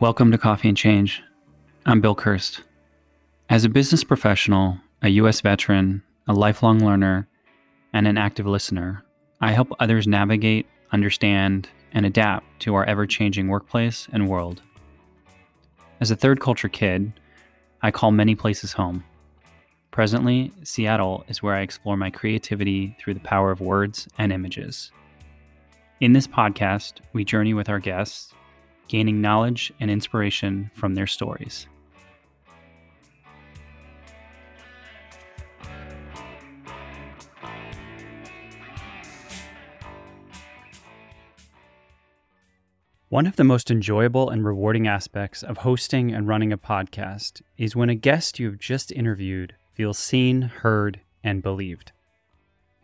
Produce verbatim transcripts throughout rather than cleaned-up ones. Welcome to Coffee and Change. I'm Bill Kirst. As a business professional, a U S veteran, a lifelong learner, and an active listener, I help others navigate, understand, and adapt to our ever-changing workplace and world. As a third culture kid, I call many places home. Presently, Seattle is where I explore my creativity through the power of words and images. In this podcast, we journey with our guests, gaining knowledge and inspiration from their stories. One of the most enjoyable and rewarding aspects of hosting and running a podcast is when a guest you've just interviewed feels seen, heard, and believed.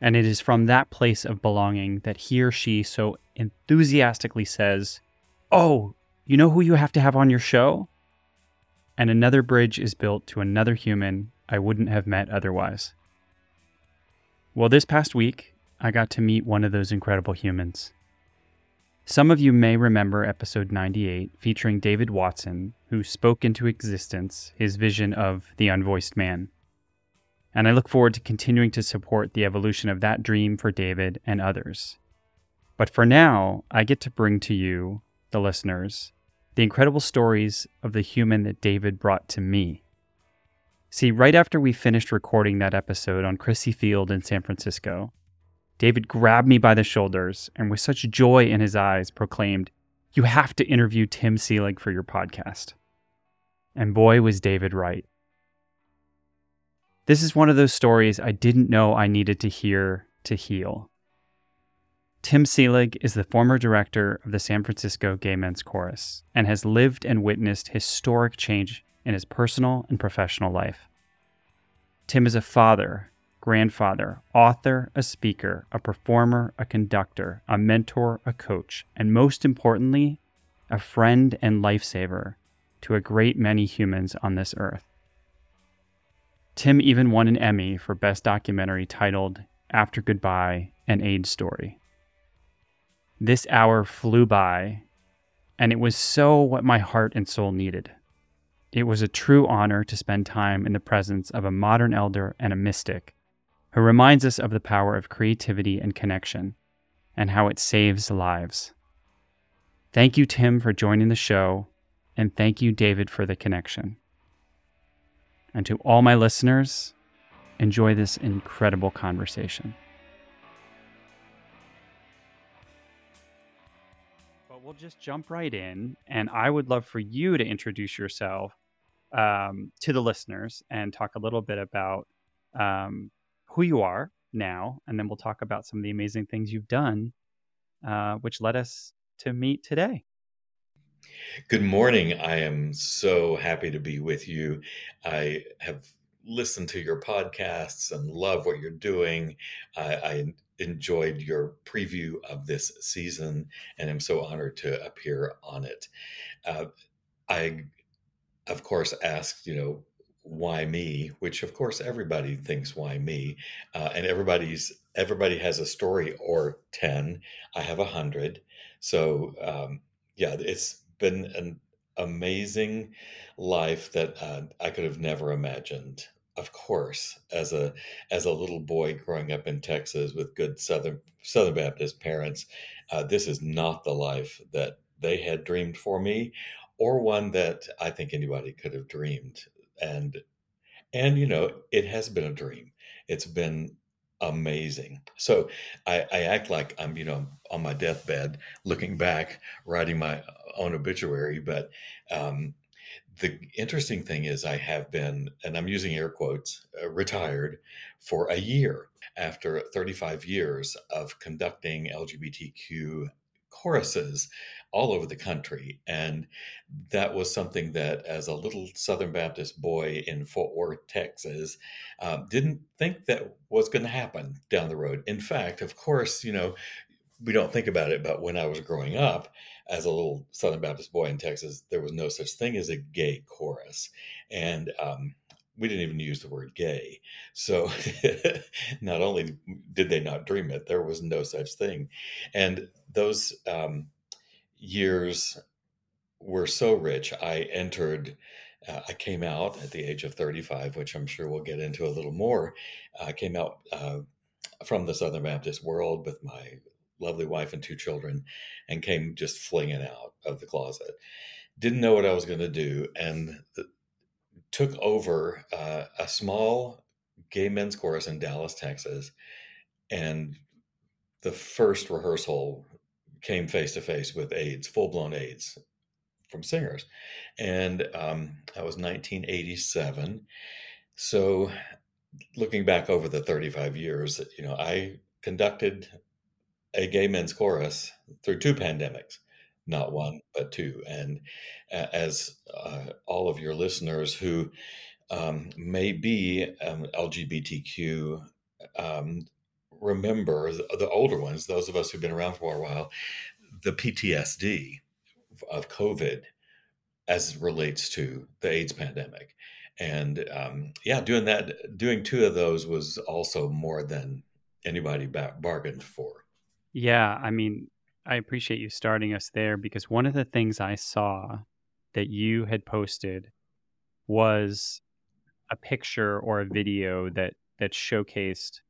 And it is from that place of belonging that he or she so enthusiastically says, "Oh, you know who you have to have on your show?" And another bridge is built to another human I wouldn't have met otherwise. Well, this past week, I got to meet one of those incredible humans. Some of you may remember episode ninety-eight featuring David Watson, who spoke into existence his vision of the unvoiced man. And I look forward to continuing to support the evolution of that dream for David and others. But for now, I get to bring to you, the listeners, the incredible stories of the human that David brought to me. See, right after we finished recording that episode on Chrissy Field in San Francisco, David grabbed me by the shoulders and with such joy in his eyes proclaimed, "You have to interview Tim Seelig for your podcast." And boy, was David right. This is one of those stories I didn't know I needed to hear to heal. Tim Seelig is the former director of the San Francisco Gay Men's Chorus and has lived and witnessed historic change in his personal and professional life. Tim is a father, grandfather, author, a speaker, a performer, a conductor, a mentor, a coach, and most importantly, a friend and lifesaver to a great many humans on this earth. Tim even won an Emmy for Best Documentary titled After Goodbye: An AIDS Story. This hour flew by, and it was so what my heart and soul needed. It was a true honor to spend time in the presence of a modern elder and a mystic who reminds us of the power of creativity and connection, and how it saves lives. Thank you, Tim, for joining the show, and thank you, David, for the connection. And to all my listeners, enjoy this incredible conversation. But we'll just jump right in, and I would love for you to introduce yourself um, to the listeners and talk a little bit about um, who you are now, and then we'll talk about some of the amazing things you've done, uh, which led us to meet today. Good morning. I am so happy to be with you. I have listened to your podcasts and love what you're doing. I, I enjoyed your preview of this season, and I'm so honored to appear on it. Uh, I, of course, asked, you know, why me, which of course everybody thinks why me, uh, and everybody's everybody has a story or ten. I have a hundred. So um, yeah, it's been an amazing life that uh, I could have never imagined. Of course, as a as a little boy growing up in Texas with good Southern Southern Baptist parents, uh, this is not the life that they had dreamed for me, or one that I think anybody could have dreamed. And, and, you know, it has been a dream. It's been amazing. So I, I act like I'm, you know, on my deathbed, looking back, writing my own obituary. But, um, the interesting thing is I have been, and I'm using air quotes, uh, retired for a year after thirty-five years of conducting L G B T Q choruses all over the country. And that was something that, as a little Southern Baptist boy in Fort Worth, Texas, uh, didn't think that was going to happen down the road. In fact, of course, you know, we don't think about it, but when I was growing up as a little Southern Baptist boy in Texas, there was no such thing as a gay chorus. And, um, we didn't even use the word gay. So not only did they not dream it, there was no such thing. And those um, years were so rich. I entered, uh, I came out at the age of thirty-five, which I'm sure we'll get into a little more. I uh, came out uh, from the Southern Baptist world with my lovely wife and two children, and came just flinging out of the closet. Didn't know what I was going to do, and the, took over uh, a small gay men's chorus in Dallas, Texas. And the first rehearsal came face to face with AIDS, full blown AIDS from singers. And um, that was nineteen eighty-seven. So looking back over the thirty-five years, you know, I conducted a gay men's chorus through two pandemics, not one, but two. And as uh, all of your listeners who um, may be um, L G B T Q, um, remember the, the older ones, those of us who've been around for a while, the P T S D of COVID as relates to the AIDS pandemic. And um, yeah, doing that, doing two of those was also more than anybody bar- bargained for. Yeah. I mean, I appreciate you starting us there, because one of the things I saw that you had posted was a picture or a video that, that showcased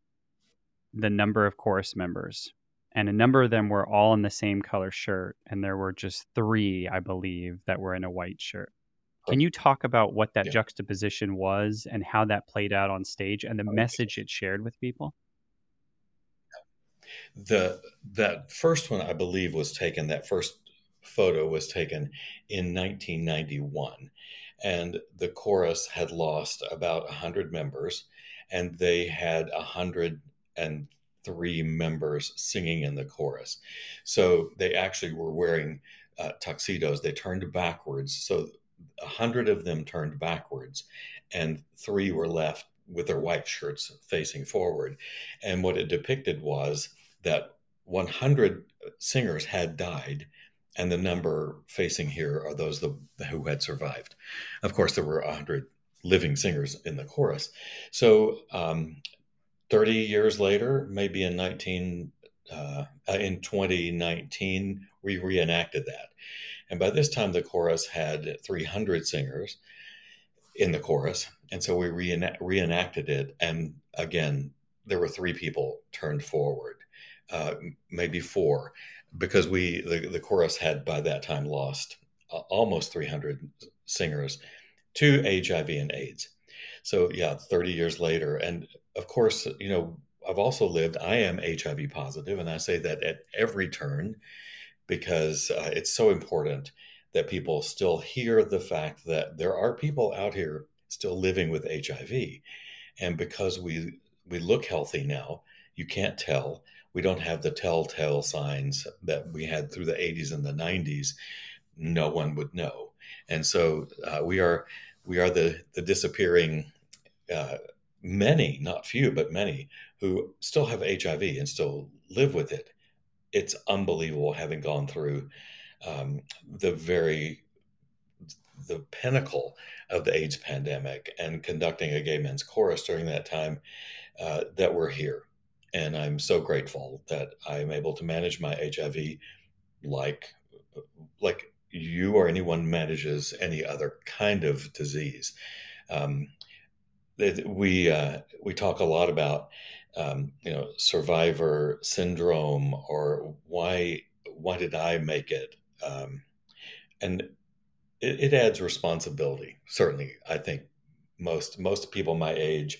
the number of chorus members, and a number of them were all in the same color shirt. And there were just three, I believe, that were in a white shirt. Can you talk about what that yeah. juxtaposition was and how that played out on stage and the okay. message it shared with people? The that first one, I believe, was taken, that first photo was taken in nineteen ninety-one, and the chorus had lost about one hundred members, and they had one hundred three members singing in the chorus. So they actually were wearing uh, tuxedos. They turned backwards. So one hundred of them turned backwards, and three were left with their white shirts facing forward. And what it depicted was that one hundred singers had died, and the number facing here are those the, who had survived. Of course, there were one hundred living singers in the chorus. So um, thirty years later, maybe in nineteen, uh, in twenty nineteen, we reenacted that. And by this time, the chorus had three hundred singers in the chorus. And so we reenact, reenacted it. And again, there were three people turned forward, uh, maybe four, because we the, the chorus had by that time lost uh, almost three hundred singers to H I V and AIDS. So yeah, thirty years later. And of course, you know, I've also lived, I am H I V positive, and I say that at every turn, because uh, it's so important that people still hear the fact that there are people out here still living with H I V. And because we we look healthy now, you can't tell. We don't have the telltale signs that we had through the eighties and the nineties. No one would know. And so uh, we are we are the, the disappearing uh, many, not few, but many who still have H I V and still live with it. It's unbelievable, having gone through Um, the very, the pinnacle of the AIDS pandemic and conducting a gay men's chorus during that time, uh, that we're here. And I'm so grateful that I'm able to manage my H I V like, like you or anyone manages any other kind of disease. Um, we, uh, we talk a lot about, um, you know, survivor syndrome, or why, why did I make it? Um, and it, it adds responsibility. Certainly, I think most most people my age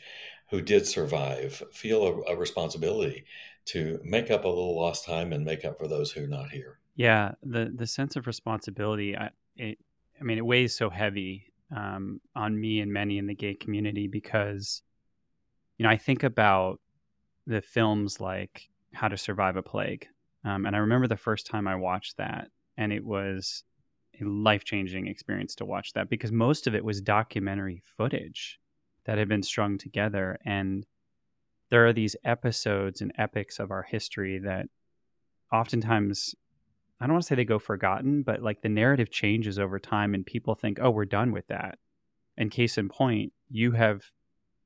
who did survive feel a, a responsibility to make up a little lost time and make up for those who are not here. Yeah, the the sense of responsibility, I, it, I mean, it weighs so heavy um, on me and many in the gay community, because, you know, I think about the films like How to Survive a Plague. Um, and I remember the first time I watched that, and it was a life-changing experience to watch that, because most of it was documentary footage that had been strung together. And there are these episodes and epics of our history that oftentimes, I don't want to say they go forgotten, but like the narrative changes over time and people think, oh, we're done with that. And case in point, you have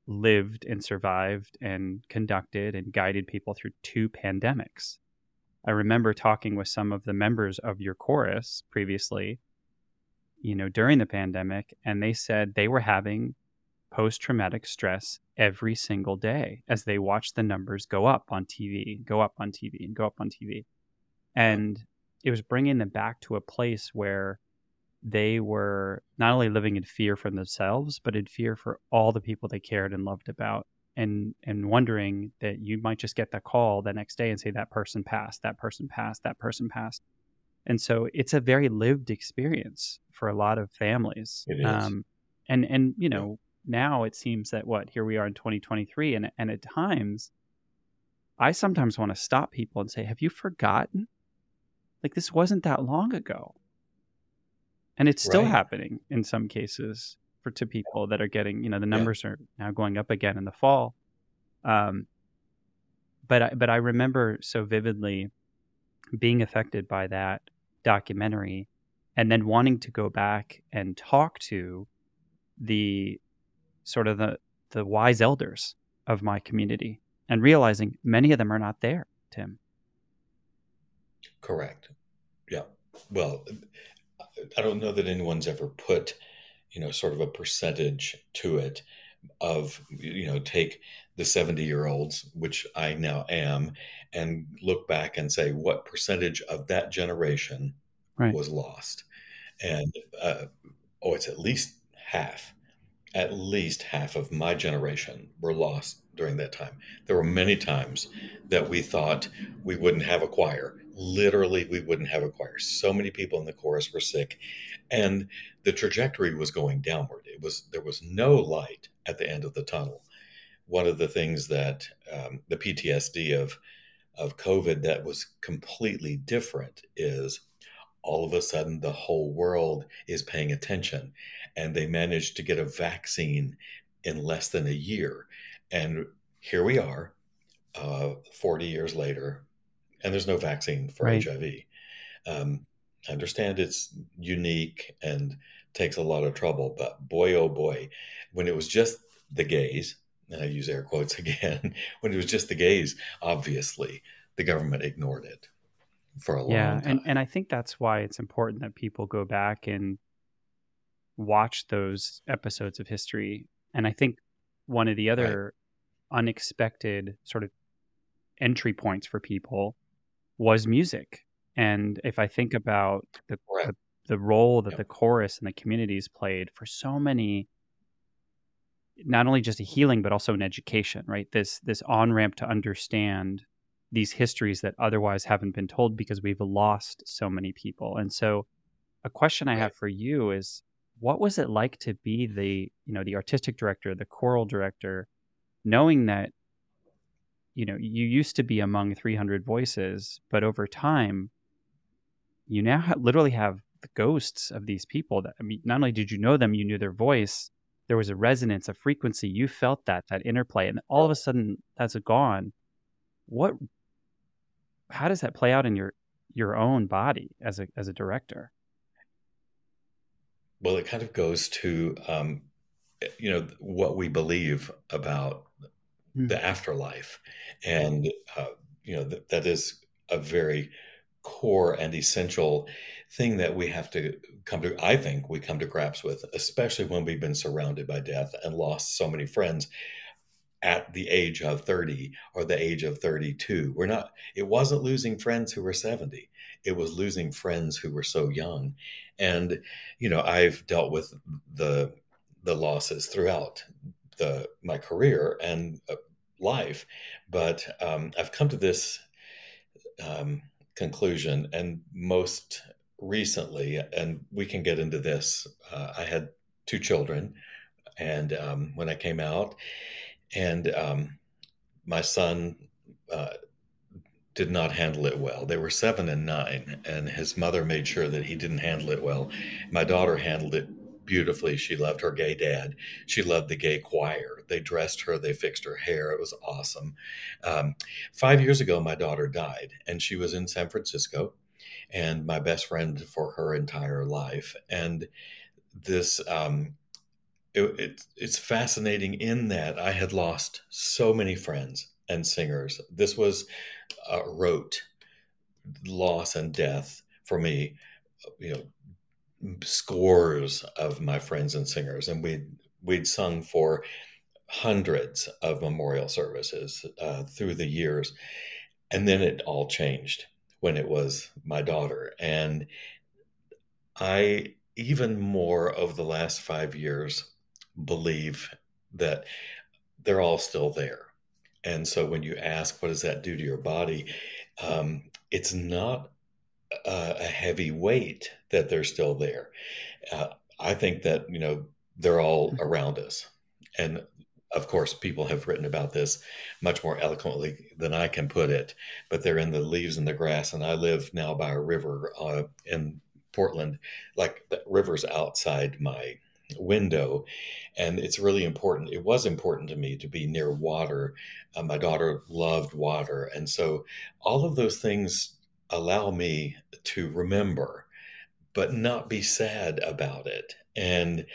lived and survived and conducted and guided people through two pandemics. I remember talking with some of the members of your chorus previously you know, during the pandemic, and they said they were having post-traumatic stress every single day as they watched the numbers go up on T V, go up on T V, and go up on T V. And it was bringing them back to a place where they were not only living in fear for themselves, but in fear for all the people they cared and loved about, and and wondering that you might just get that call the next day and say, that person passed, that person passed, that person passed. And so it's a very lived experience for a lot of families. It is. Um, and, and, you know, now it seems that what, here we are in twenty twenty-three, and, and at times I sometimes want to stop people and say, have you forgotten? Like, this wasn't that long ago. And it's still right. happening in some cases for to people that are getting, you know, the numbers yeah. are now going up again in the fall. Um, but I, but I remember so vividly being affected by that documentary, and then wanting to go back and talk to the sort of the, the wise elders of my community, and realizing many of them are not there, Tim. Correct. Yeah. Well, I don't know that anyone's ever put, you know, sort of a percentage to it of, you know, take the seventy year olds, which I now am, and look back and say, what percentage of that generation right. was lost? And, uh, oh, it's at least half, at least half of my generation were lost during that time. There were many times that we thought we wouldn't have a choir. Literally, we wouldn't have a choir. So many people in the chorus were sick, and the trajectory was going downward. It was, there was no light at the end of the tunnel. One of the things that um, the P T S D of, of COVID that was completely different is all of a sudden the whole world is paying attention, and they managed to get a vaccine in less than a year. And here we are, uh, forty years later, and there's no vaccine for right. H I V. Um, I understand it's unique and takes a lot of trouble, but boy, oh boy, when it was just the gays, and I use air quotes again, when it was just the gays, obviously the government ignored it for a long yeah, time. Yeah, and, and I think that's why it's important that people go back and watch those episodes of history. And I think one of the other right. unexpected sort of entry points for people was music. And if I think about the the, the role that yep. the chorus and the communities played for so many, not only just a healing, but also an education, right? This this on-ramp to understand these histories that otherwise haven't been told because we've lost so many people. And so a question I right. have for you is, what was it like to be the, you know, the artistic director, the choral director, knowing that, you know, you used to be among three hundred voices, but over time, you now ha- literally have the ghosts of these people that, I mean, not only did you know them, you knew their voice, there was a resonance, a frequency, you felt that, that interplay, and all of a sudden, that's gone. What, how does that play out in your, your own body as a, as a director? Well, it kind of goes to, um, you know, what we believe about the afterlife. And, uh, you know, th- that is a very core and essential thing that we have to come to, I think we come to grips with, especially when we've been surrounded by death and lost so many friends at the age of thirty or the age of thirty-two. We're not, it wasn't losing friends who were seventy. It was losing friends who were so young. And, you know, I've dealt with the, the losses throughout the, my career and uh, life, but um, I've come to this um, conclusion, and most recently, and we can get into this, uh, I had two children, and um, when I came out, and um, my son uh, did not handle it well. They were seven and nine, and his mother made sure that he didn't handle it well. My daughter handled it beautifully. She loved her gay dad. She loved the gay choir. They dressed her. They fixed her hair. It was awesome. Um, five years ago, my daughter died, and she was in San Francisco, and my best friend for her entire life. And this, um, it, it, it's fascinating in that I had lost so many friends and singers. This was a rote loss and death for me, you know, scores of my friends and singers, and we'd, we'd sung for hundreds of memorial services uh, through the years. And then it all changed when it was my daughter. And I, even more over the last five years, believe that they're all still there. And so when you ask, what does that do to your body? Um, it's not a, a heavy weight that they're still there. Uh, I think that, you know, they're all around us. And of course, people have written about this much more eloquently than I can put it, but they're in the leaves and the grass. And I live now by a river uh, in Portland, like the river's outside my window. And it's really important. It was important to me to be near water. Uh, my daughter loved water. And so all of those things allow me to remember, but not be sad about it. And,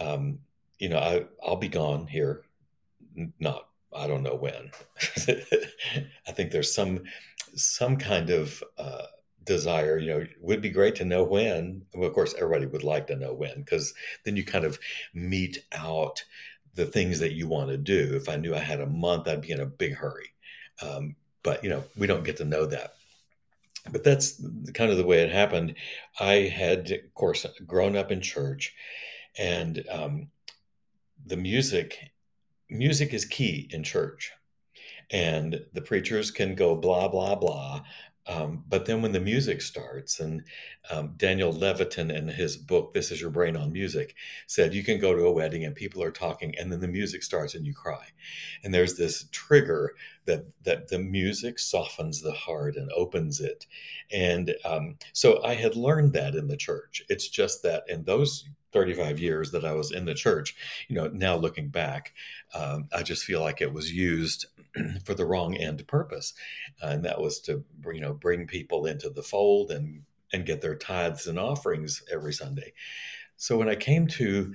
um, you know, I, I'll be gone here. Not, I don't know when. I think there's some, some kind of, uh, desire, you know, it would be great to know when. Well, of course, everybody would like to know when, because then you kind of mete out the things that you want to do. If I knew I had a month, I'd be in a big hurry. Um, but, you know, we don't get to know that. But that's kind of the way it happened. I had, of course, grown up in church, and um, the music, music is key in church. And the preachers can go blah, blah, blah. Um, but then when the music starts, and um, Daniel Levitin in his book, This Is Your Brain on Music, said you can go to a wedding and people are talking and then the music starts and you cry. And there's this trigger that that the music softens the heart and opens it. And um, so I had learned that in the church. It's just that in those thirty-five years that I was in the church, you know, now looking back, um, I just feel like it was used for the wrong end purpose. Uh, and that was to, you know, bring people into the fold and, and get their tithes and offerings every Sunday. So when I came to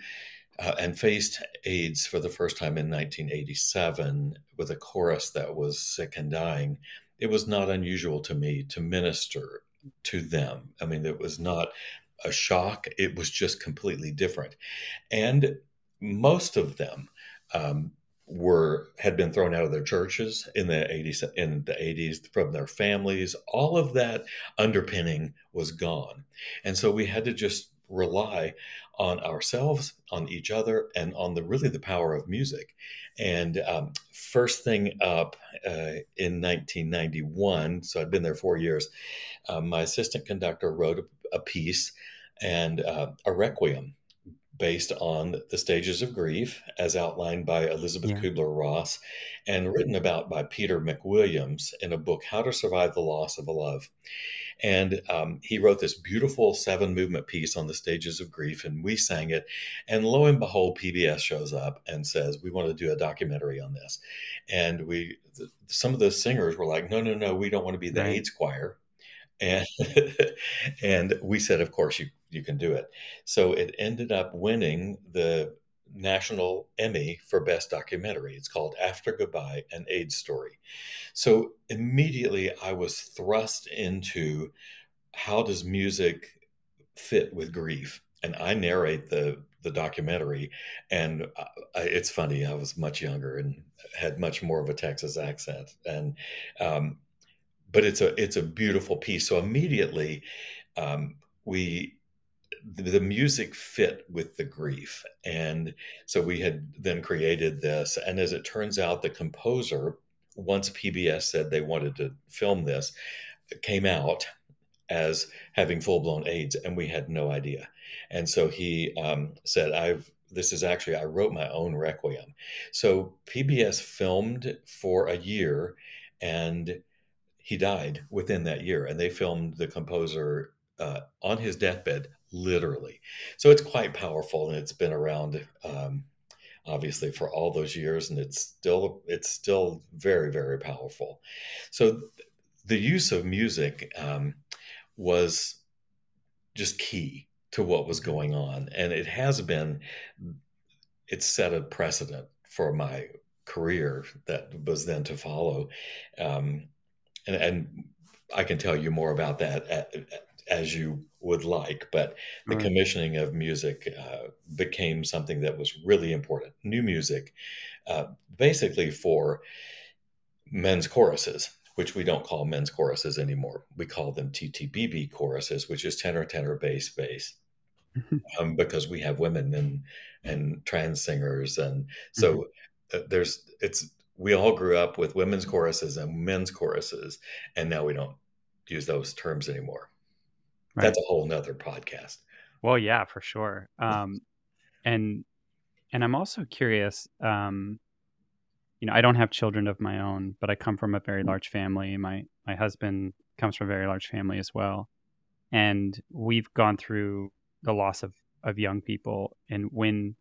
uh, and faced AIDS for the first time in nineteen eighty-seven with a chorus that was sick and dying, it was not unusual to me to minister to them. I mean, it was not a shock. It was just completely different. And most of them, um, were, had been thrown out of their churches in the eighties, in the eighties from their families. All of that underpinning was gone. And so we had to just rely on ourselves, on each other, and on the, really the power of music. And, um, first thing up, uh, in nineteen ninety-one, so I'd been there four years, uh, my assistant conductor wrote a a piece and uh, a requiem based on the stages of grief as outlined by Elizabeth yeah. Kubler-Ross and written about by Peter McWilliams in a book, How to Survive the Loss of a Love. And um, he wrote this beautiful seven movement piece on the stages of grief, and we sang it. And lo and behold, P B S shows up and says, we want to do a documentary on this. And we, th- some of the singers were like, no, no, no, we don't want to be the right. AIDS choir. And and we said, of course, you, you can do it. So it ended up winning the National Emmy for Best Documentary. It's called After Goodbye: An AIDS Story. So immediately I was thrust into how does music fit with grief? And I narrate the the documentary, and I, it's funny. I was much younger and had much more of a Texas accent, and um but it's a, it's a beautiful piece. So immediately um, we, the music fit with the grief. And so we had then created this. And as it turns out, the composer, once P B S said they wanted to film this, came out as having full-blown AIDS, and we had no idea. And so he um, said, I've, this is actually, I wrote my own requiem. So P B S filmed for a year, and he died within that year, and they filmed the composer uh, on his deathbed, literally. So it's quite powerful, and it's been around um, obviously for all those years, and it's still it's still very, very powerful. So th- the use of music um, was just key to what was going on, and it has been. It set a precedent for my career that was then to follow. Um, And, and I can tell you more about that at, as you would like, but the right. commissioning of music uh, became something that was really important. New music, uh, basically for men's choruses, which we don't call men's choruses anymore. We call them T T B B choruses, which is tenor, tenor, bass, bass, mm-hmm. um, because we have women and and trans singers, and so mm-hmm. uh, there's it's we all grew up with women's choruses and men's choruses, and now we don't use those terms anymore. Right. That's a whole nother podcast. Well, yeah, for sure. Um, and and I'm also curious. Um, You know, I don't have children of my own, but I come from a very large family. My my husband comes from a very large family as well. And we've gone through the loss of, of young people. And when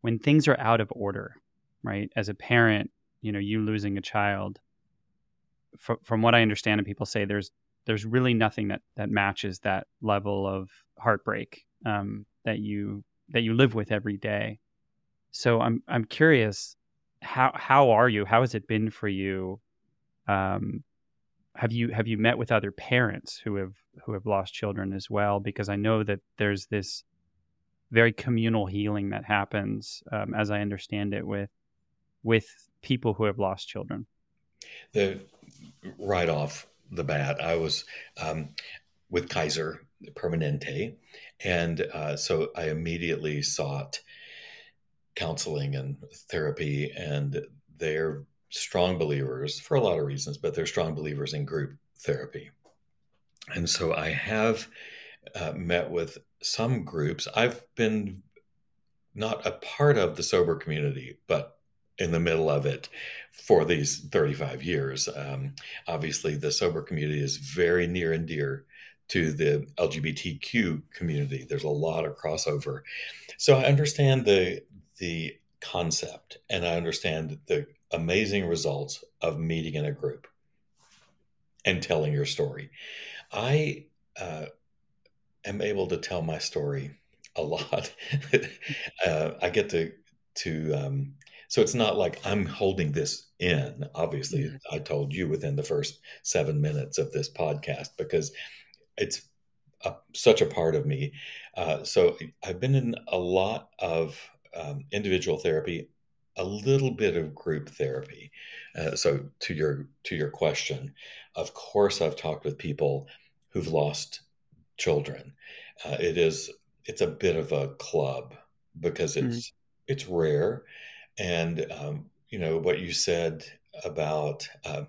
when things are out of order, right, as a parent, you know, you losing a child, from from what I understand and people say, there's there's really nothing that, that matches that level of heartbreak um, that you that you live with every day. So I'm I'm curious. How how are you? How has it been for you? Um, have you have you met with other parents who have who have lost children as well? Because I know that there's this very communal healing that happens, um, as I understand it, with with people who have lost children. The right off the bat, I was um, with Kaiser Permanente, and uh, so I immediately sought counseling and therapy, and they're strong believers for a lot of reasons, but they're strong believers in group therapy. And so I have uh, met with some groups. I've been not a part of the sober community, but in the middle of it for these thirty-five years. Um, obviously, the sober community is very near and dear to the L G B T Q community. There's a lot of crossover. So I understand the the concept, and I understand the amazing results of meeting in a group and telling your story. I uh, am able to tell my story a lot. uh, I get to, to um, so it's not like I'm holding this in. Obviously, mm-hmm. I told you within the first seven minutes of this podcast, because it's a, such a part of me. Uh, so I've been in a lot of Um, individual therapy, a little bit of group therapy. Uh, so to your to your question, of course, I've talked with people who've lost children. Uh, it is it's a bit of a club because it's mm. it's rare, and um, you know what you said about uh,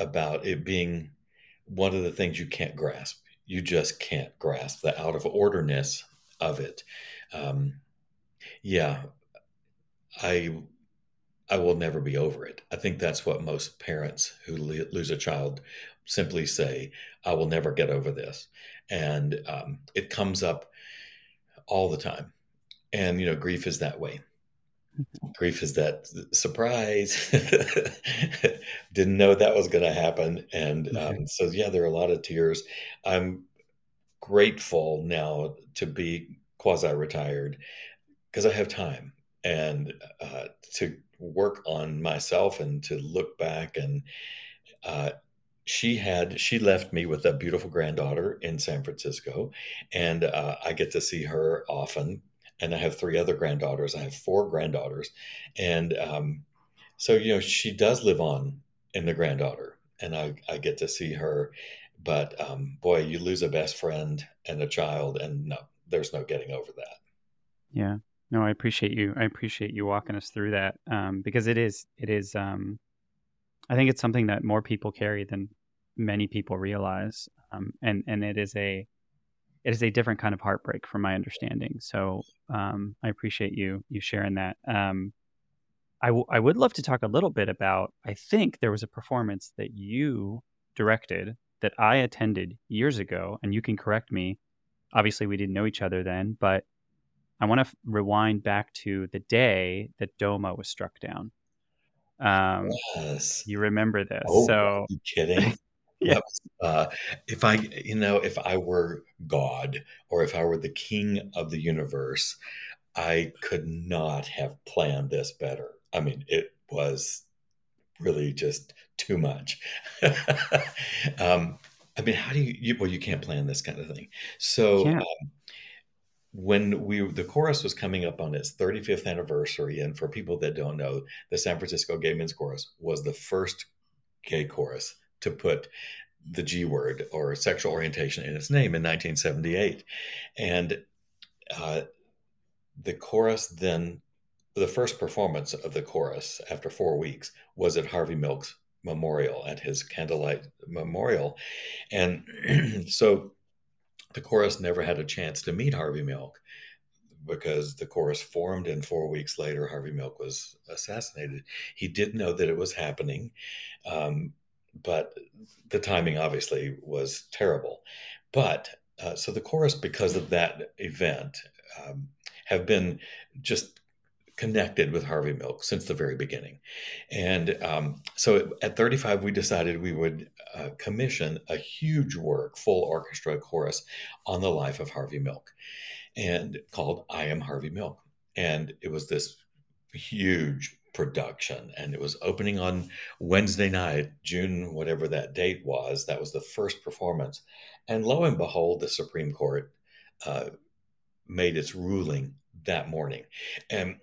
about it being one of the things you can't grasp. You just can't grasp the out of orderness of it. Um, Yeah, I I will never be over it. I think that's what most parents who le- lose a child simply say, I will never get over this. And um, it comes up all the time. And, you know, grief is that way. Grief is that surprise. Didn't know that was going to happen. And um, okay. so, yeah, there are a lot of tears. I'm grateful now to be quasi-retired, because I have time and uh, to work on myself and to look back. And uh, she had, she left me with a beautiful granddaughter in San Francisco, and uh, I get to see her often. And I have three other granddaughters. I have four granddaughters. And um, so, you know, she does live on in the granddaughter, and I, I get to see her, but um, boy, you lose a best friend and a child, and no, there's no getting over that. Yeah. No, I appreciate you. I appreciate you walking us through that, um, because it is, it is, um, I think it's something that more people carry than many people realize. Um, and, and it is a, it is a different kind of heartbreak from my understanding. So um, I appreciate you, you sharing that. Um, I, w- I would love to talk a little bit about, I think there was a performance that you directed that I attended years ago, and you can correct me. Obviously we didn't know each other then, but I want to f- rewind back to the day that DOMA was struck down. Um, yes. You remember this. Oh, so are you kidding? Yeah. Uh, if I, you know, if I were God, or if I were the king of the universe, I could not have planned this better. I mean, it was really just too much. um, I mean, how do you, you well, you can't plan this kind of thing. So yeah. um, when we, the chorus was coming up on its thirty-fifth anniversary. And for people that don't know, the San Francisco Gay Men's Chorus was the first gay chorus to put the G word or sexual orientation in its name in nineteen seventy-eight. And uh, the chorus then, the first performance of the chorus after four weeks was at Harvey Milk's memorial, at his candlelight memorial. And so the chorus never had a chance to meet Harvey Milk because the chorus formed, and four weeks later, Harvey Milk was assassinated. He did know that it was happening, um, but the timing obviously was terrible. But uh, so the chorus, because of that event, um, have been just connected with Harvey Milk since the very beginning. And um, so at thirty-five, we decided we would uh, commission a huge work, full orchestra chorus on the life of Harvey Milk, and called I Am Harvey Milk. And it was this huge production, and it was opening on Wednesday night, June, whatever that date was. That was the first performance. And lo and behold, the Supreme Court uh, made its ruling that morning. And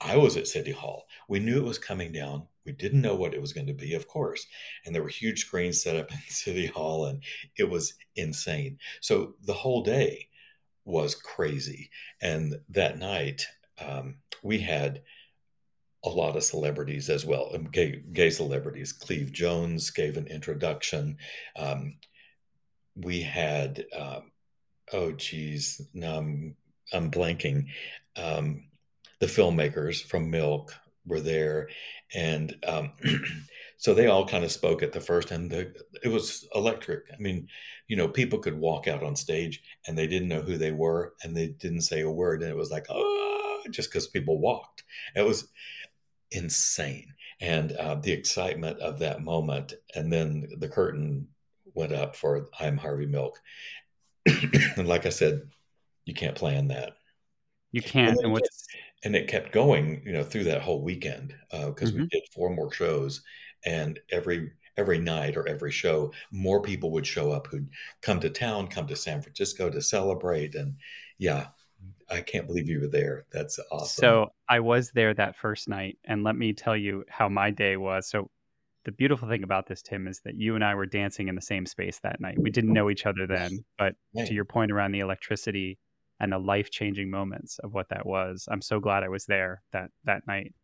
I was at City Hall. We knew it was coming down. We didn't know what it was going to be, of course. And there were huge screens set up in City Hall, and it was insane. So the whole day was crazy. And that night, um, we had a lot of celebrities as well, gay, gay celebrities. Cleve Jones gave an introduction. Um, we had, um, oh, geez, now I'm I'm blanking. Um, the filmmakers from Milk were there. And um, so they all kind of spoke at the first, and the, it was electric. I mean, you know, people could walk out on stage and they didn't know who they were, and they didn't say a word. And it was like, oh, just because people walked. It was insane. And uh, the excitement of that moment. And then the curtain went up for I'm Harvey Milk. And like I said, you can't plan that. You can't. And, and, it, just, and it kept going, you know, through that whole weekend, because uh, mm-hmm. we did four more shows, and every every night or every show, more people would show up who'd come to town, come to San Francisco to celebrate. And yeah, I can't believe you were there. That's awesome. So I was there that first night, and let me tell you how my day was. So the beautiful thing about this, Tim, is that you and I were dancing in the same space that night. We didn't know each other then, but right. to your point around the electricity and the life-changing moments of what that was. I'm so glad I was there that, that night.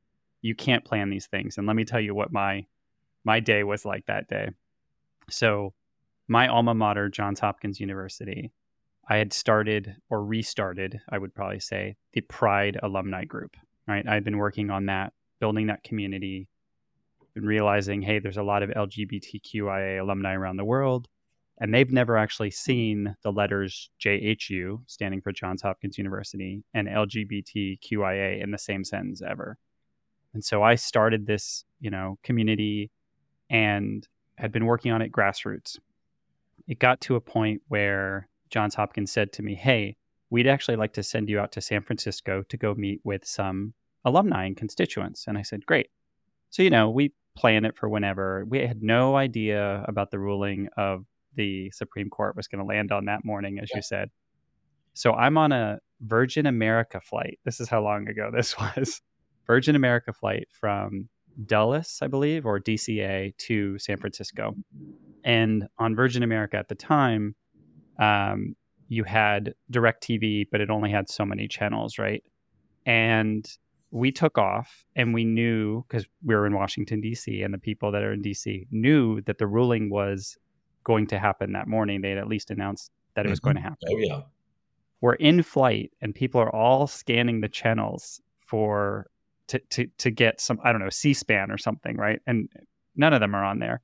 You can't plan these things. And let me tell you what my my day was like that day. So my alma mater, Johns Hopkins University, I had started or restarted, I would probably say, the Pride alumni group, right? I'd been working on that, building that community, and realizing, hey, there's a lot of L G B T Q I A alumni around the world, and they've never actually seen the letters J H U, standing for Johns Hopkins University, and L G B T Q I A in the same sentence ever. And so I started this, you know, community and had been working on it grassroots. It got to a point where Johns Hopkins said to me, hey, we'd actually like to send you out to San Francisco to go meet with some alumni and constituents. And I said, great. So, you know, we plan it for whenever. We had no idea about the ruling of the Supreme Court was going to land on that morning, as yeah. you said. So I'm on a Virgin America flight. This is how long ago this was. Virgin America flight from Dulles, I believe, or D C A to San Francisco. And on Virgin America at the time, um, you had DirecTV, but it only had so many channels, right? And we took off, and we knew, because we were in Washington, D C, and the people that are in D C knew that the ruling was going to happen that morning. They had at least announced that it was going to happen. Oh, yeah. We're in flight, and people are all scanning the channels for to, to, to get some, I don't know, C-SPAN or something, right? And none of them are on there.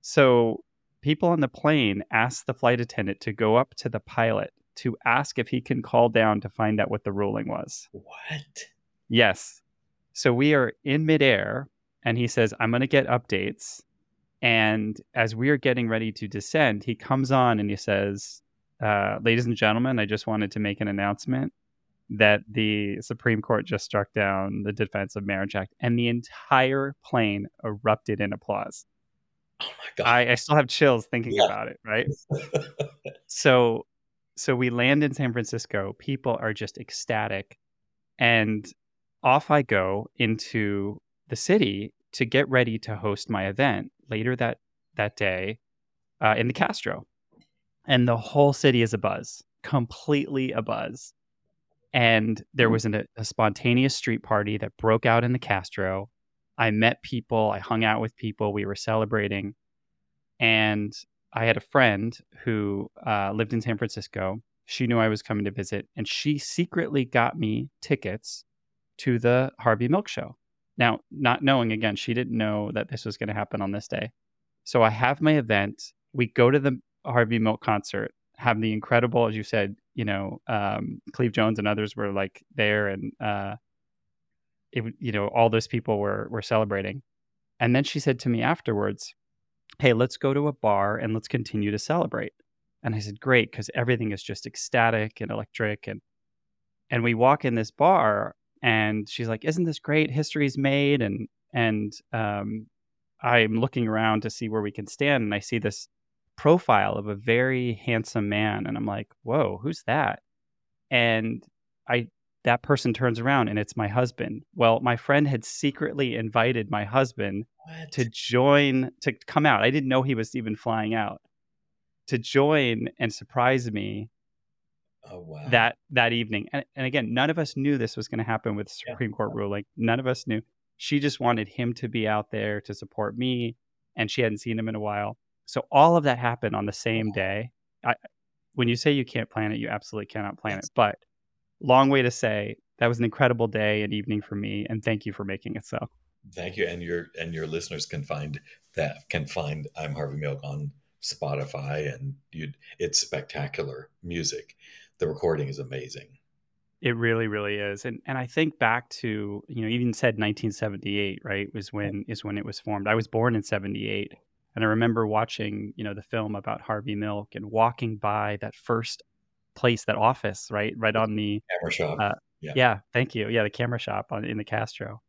So people on the plane asked the flight attendant to go up to the pilot to ask if he can call down to find out what the ruling was. What? Yes. So we are in midair, and he says, I'm going to get updates. And as we are getting ready to descend, he comes on and he says, uh, ladies and gentlemen, I just wanted to make an announcement that the Supreme Court just struck down the Defense of Marriage Act. And the entire plane erupted in applause. oh my God. I, I still have chills thinking yeah. about it, right? so so we land in San Francisco. People are just ecstatic. And off I go into the city to get ready to host my event later that, that day uh, in the Castro. And the whole city is abuzz, completely abuzz. And there was an, a spontaneous street party that broke out in the Castro. I met people. I hung out with people. We were celebrating. And I had a friend who uh, lived in San Francisco. She knew I was coming to visit. And she secretly got me tickets to the Harvey Milk show. Now, not knowing, again, she didn't know that this was going to happen on this day. So I have my event. We go to the Harvey Milk concert, have the incredible, as you said, you know, um, Cleve Jones and others were like there, and uh, it, you know, all those people were were celebrating. And then she said to me afterwards, "Hey, let's go to a bar and let's continue to celebrate." And I said, "Great," because everything is just ecstatic and electric, and and we walk in this bar, and she's like, "Isn't this great? History's made," and and um, I'm looking around to see where we can stand, and I see this profile of a very handsome man, and I'm like, whoa, who's that? And I that person turns around, and it's my husband. Well, my friend had secretly invited my husband what? to join, to come out. I didn't know he was even flying out, to join and surprise me oh, wow. that that evening. And, and again, none of us knew this was going to happen with the Supreme yeah. Court ruling. None of us knew. She just wanted him to be out there to support me, and she hadn't seen him in a while. So all of that happened on the same day. I, when you say you can't plan it, you absolutely cannot plan it. But long way to say that was an incredible day and evening for me. And thank you for making it so. Thank you. And your and your listeners can find that can find I'm Harvey Milk on Spotify, and you, it's spectacular music. The recording is amazing. It really, really is. And and I think back to, you know, even said nineteen seventy-eight, right, was when is when it was formed. I was born in seventy-eight. And I remember watching, you know, the film about Harvey Milk and walking by that first place, that office, right, right on the camera shop. Uh, yeah. yeah, thank you. Yeah, the camera shop on, in the Castro,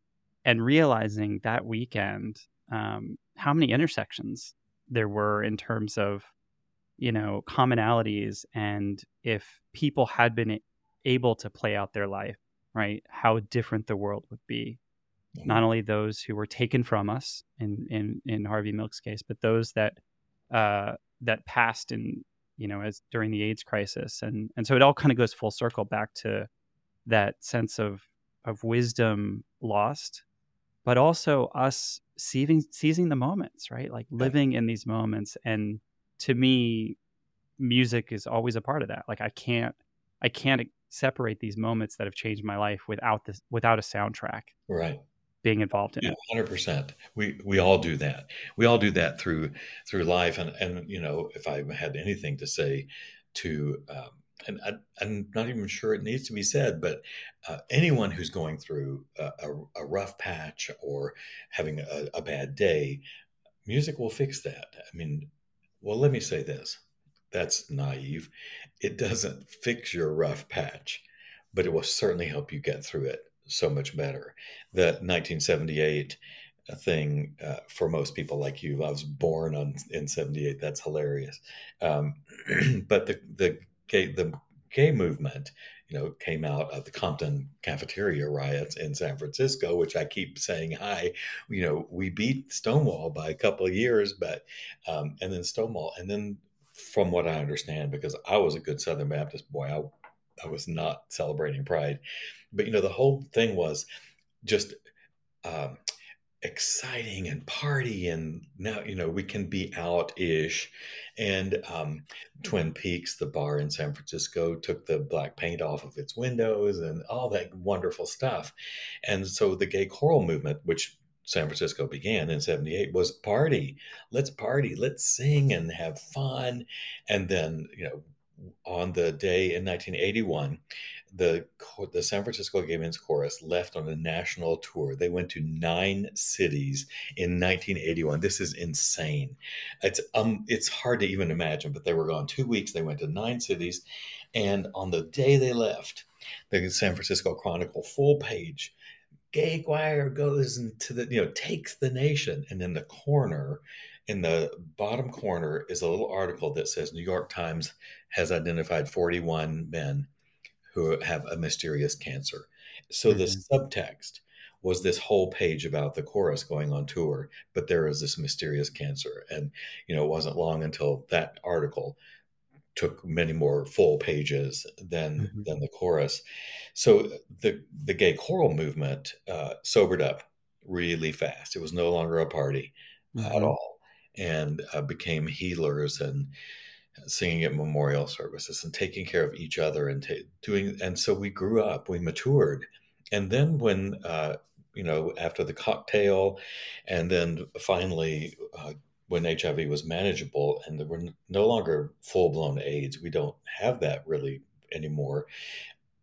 and realizing that weekend um, how many intersections there were in terms of, you know, commonalities, and if people had been able to play out their life, right, how different the world would be. Not only those who were taken from us in, in, in Harvey Milk's case, but those that uh, that passed in, you know, as during the AIDS crisis. And and so it all kind of goes full circle back to that sense of of wisdom lost, but also us seizing, seizing the moments, right? Like living in these moments. And to me, music is always a part of that. Like I can't, I can't separate these moments that have changed my life without this, without a soundtrack. Right. Being involved in yeah, it. one hundred percent. We we all do that. We all do that through through life. And, and you know, if I had anything to say to, um, and I, I'm not even sure it needs to be said, but uh, anyone who's going through a, a, a rough patch or having a, a bad day, music will fix that. I mean, well, let me say this. That's naive. It doesn't fix your rough patch, but it will certainly help you get through it so much better. The nineteen seventy-eight thing, uh, for most people like you, I was born on in seventy-eight. That's hilarious. Um, but the the gay the gay movement, you know, came out of the Compton cafeteria riots in San Francisco, which I keep saying, hi, you know, we beat Stonewall by a couple of years, but um, and then Stonewall, and then from what I understand, because I was a good Southern Baptist boy, I I was not celebrating Pride, but you know, the whole thing was just um, exciting and party. And now, you know, we can be out ish and um, Twin Peaks, the bar in San Francisco, took the black paint off of its windows and all that wonderful stuff. And so the gay choral movement, which San Francisco began in seventy-eight, was party. Let's party. Let's sing and have fun. And then, you know, on the day in nineteen eighty-one, the the San Francisco Gay Men's Chorus left on a national tour. They went to nine cities in nineteen eighty-one. This is insane. It's um, it's hard to even imagine, but they were gone two weeks. They went to nine cities. And on the day they left, the San Francisco Chronicle full page, gay choir goes into the, you know, takes the nation. And in the corner In the bottom corner is a little article that says New York Times has identified forty-one men who have a mysterious cancer. So mm-hmm. the subtext was this whole page about the chorus going on tour, but there is this mysterious cancer. And, you know, it wasn't long until that article took many more full pages than mm-hmm. than the chorus. So the, the gay choral movement uh, sobered up really fast. It was no longer a party mm-hmm. at all, and uh, became healers and singing at memorial services and taking care of each other and ta- doing. And so we grew up, we matured. And then when, uh, you know, after the cocktail, and then finally uh, when H I V was manageable and there were no longer full-blown AIDS, we don't have that really anymore.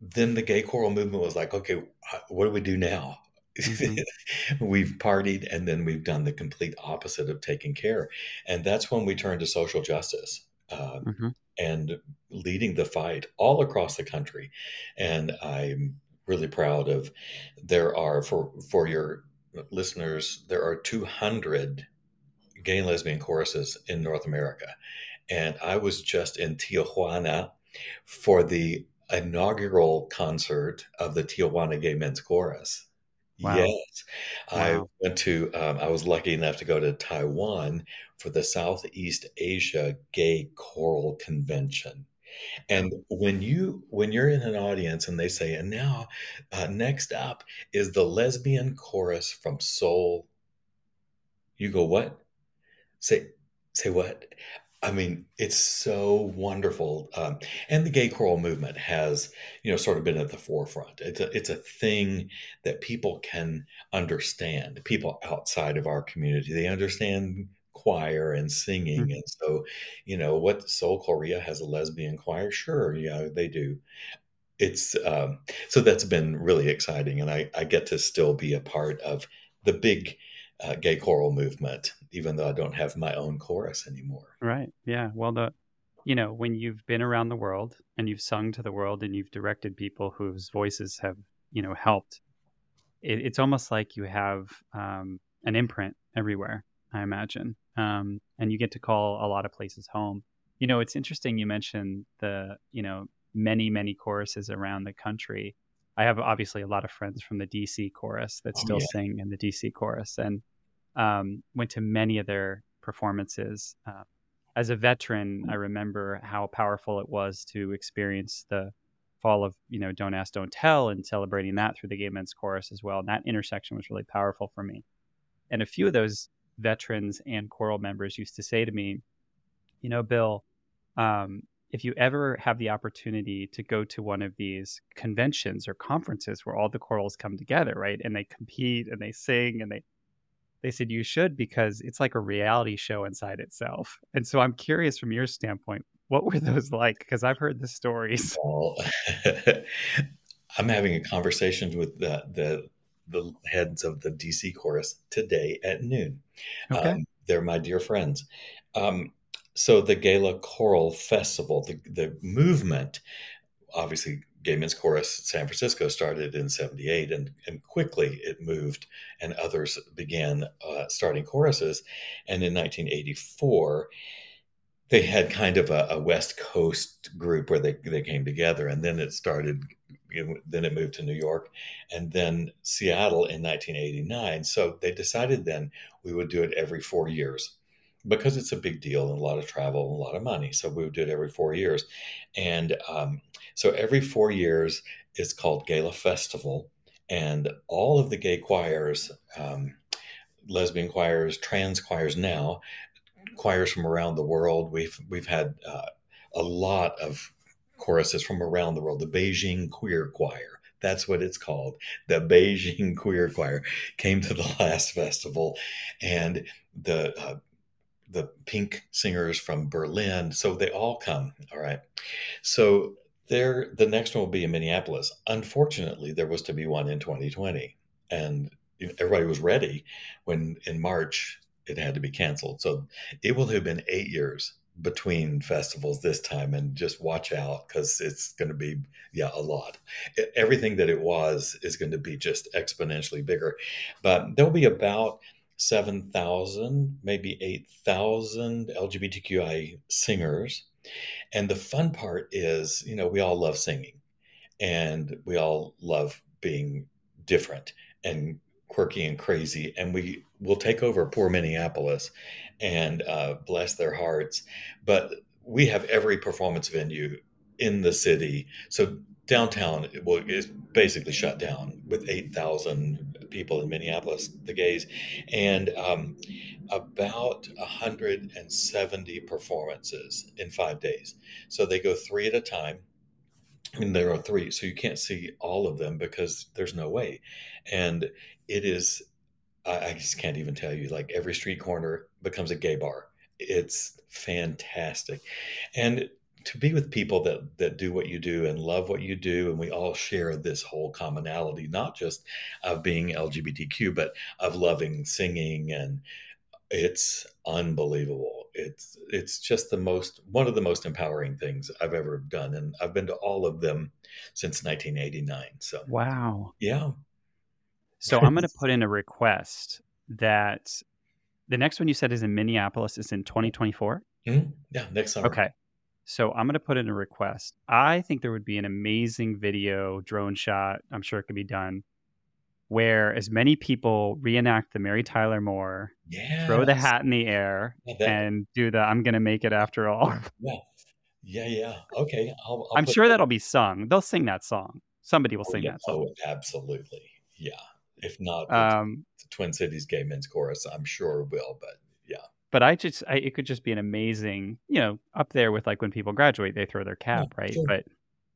Then the gay choral movement was like, okay, what do we do now? Mm-hmm. We've partied, and then we've done the complete opposite of taking care. And that's when we turned to social justice uh, mm-hmm. and leading the fight all across the country. And I'm really proud of, there are, for, for your listeners, there are two hundred gay and lesbian choruses in North America. And I was just in Tijuana for the inaugural concert of the Tijuana Gay Men's Chorus. Wow. Yes. Wow. I went to, um, I was lucky enough to go to Taiwan for the Southeast Asia Gay Choral Convention. And when you, when you're in an audience and they say, and now uh, next up is the lesbian chorus from Seoul, you go, what? Say, say what? I mean, it's so wonderful. Um, and the gay choral movement has, you know, sort of been at the forefront. It's a, it's a thing that people can understand, people outside of our community. They understand choir and singing. Mm-hmm. And so, you know, what, Seoul, Korea has a lesbian choir? Sure, yeah, they do. It's um, so that's been really exciting. And I, I get to still be a part of the big Uh, gay choral movement, even though I don't have my own chorus anymore. Right. Yeah. Well, the, you know, when you've been around the world and you've sung to the world and you've directed people whose voices have, you know, helped, it, it's almost like you have um, an imprint everywhere, I imagine. Um, and you get to call a lot of places home. You know, it's interesting. You mentioned the, you know, many, many choruses around the country. I have obviously a lot of friends from the D C chorus that oh, still yeah. sing in the D C chorus, and um, went to many of their performances. Uh, as a veteran, I remember how powerful it was to experience the fall of, you know, Don't Ask, Don't Tell, and celebrating that through the Gay Men's Chorus as well. And that intersection was really powerful for me. And a few of those veterans and choral members used to say to me, you know, Bill, um, if you ever have the opportunity to go to one of these conventions or conferences where all the chorals come together, right, and they compete and they sing, and they, they said you should, because it's like a reality show inside itself. And so I'm curious from your standpoint, what were those like? Because I've heard the stories. Well, I'm having a conversation with the, the the heads of the D C chorus today at noon. Okay. Um, they're my dear friends. Um, So the Gala Choral Festival, the, the movement, obviously Gay Men's Chorus San Francisco started in seventy-eight, and, and quickly it moved, and others began uh, starting choruses. And in nineteen eighty-four, they had kind of a, a West Coast group where they, they came together, and then it started, you know, then it moved to New York, and then Seattle in nineteen eighty-nine. So they decided then we would do it every four years. Because it's a big deal and a lot of travel and a lot of money. So we would do it every four years. And um, so every four years, it's called Gala Festival. And all of the gay choirs, um, lesbian choirs, trans choirs now, choirs from around the world. We've, we've had uh, a lot of choruses from around the world. The Beijing Queer Choir. That's what it's called. The Beijing Queer Choir came to the last festival. And the... Uh, the pink singers from Berlin. So they all come. All right. So there, the next one will be in Minneapolis. Unfortunately, there was to be one in twenty twenty, and everybody was ready when in March it had to be canceled. So it will have been eight years between festivals this time, and just watch out, because it's going to be, yeah, a lot. Everything that it was is going to be just exponentially bigger, but there'll be about seven thousand, maybe eight thousand L G B T Q I singers. And the fun part is, you know, we all love singing and we all love being different and quirky and crazy. And we will take over poor Minneapolis and uh, bless their hearts. But we have every performance venue in the city. So downtown well, is basically shut down with eight thousand people in Minneapolis, the gays, and um, about one hundred seventy performances in five days. So they go three at a time. I mean, there are three, so you can't see all of them because there's no way. And it is, I, I just can't even tell you, like every street corner becomes a gay bar. It's fantastic. And to be with people that, that do what you do and love what you do. And we all share this whole commonality, not just of being L G B T Q, but of loving singing. And it's unbelievable. It's, it's just the most, one of the most empowering things I've ever done. And I've been to all of them since nineteen eighty-nine. So, wow. Yeah. So I'm going to put in a request that the next one you said is in Minneapolis is in twenty twenty-four. Mm-hmm. Yeah. Next summer. Okay. So I'm going to put in a request. I think there would be an amazing video, drone shot, I'm sure it could be done, where as many people reenact the Mary Tyler Moore, yes. throw the hat in the air, yeah, that, and do the I'm going to make it after all. Yeah, yeah, yeah. Okay. I'll, I'll I'm put, sure that'll be sung. They'll sing that song. Somebody will oh, sing yeah, that song. Oh, absolutely. Yeah. If not, um, the Twin Cities Gay Men's Chorus, I'm sure will, but yeah. But I just, I, it could just be an amazing, you know, up there with like when people graduate, they throw their cap, yeah, right? Sure. But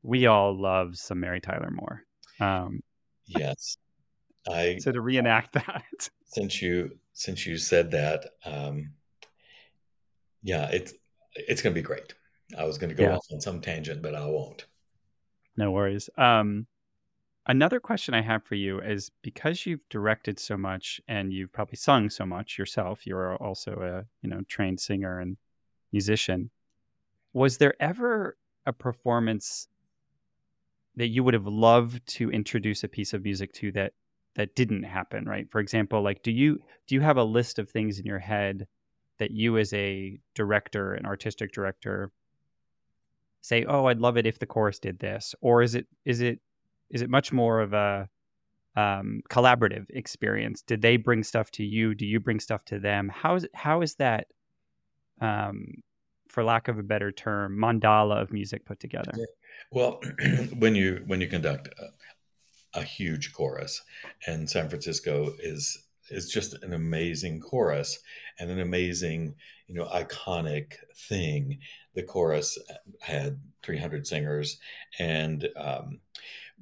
we all love some Mary Tyler Moore. Um, yes. I So to reenact that. Since you, since you said that, um, yeah, it's, it's going to be great. I was going to go yeah. off on some tangent, but I won't. No worries. Um, another question I have for you is, because you've directed so much and you've probably sung so much yourself, you're also a, you know, trained singer and musician. Was there ever a performance that you would have loved to introduce a piece of music to that, that didn't happen, right? For example, like, do you, do you have a list of things in your head that you as a director, an artistic director, say, oh, I'd love it if the chorus did this? Or is it, is it, Is it much more of a um, collaborative experience? Did they bring stuff to you? Do you bring stuff to them? How is, how is that, um, for lack of a better term, mandala of music put together? Well, when you when you conduct a, a huge chorus, and San Francisco is is just an amazing chorus and an amazing, you know, iconic thing. The chorus had three hundred singers, and um,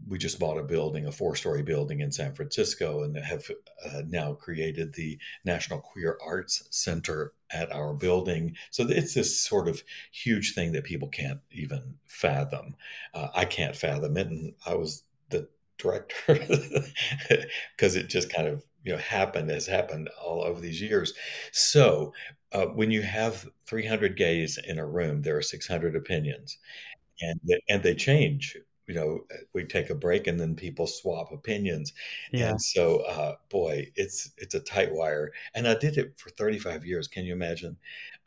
we just bought a building, a four-story building in San Francisco, and have uh, now created the National Queer Arts Center at our building. So it's this sort of huge thing that people can't even fathom. Uh, I can't fathom it, and I was the director because it just kind of, you know, happened has happened all over these years. So uh, when you have three hundred gays in a room, there are six hundred opinions, and and they change. You know, we take a break and then people swap opinions. Yeah. And so, uh, boy, it's, it's a tight wire. And I did it for thirty-five years. Can you imagine?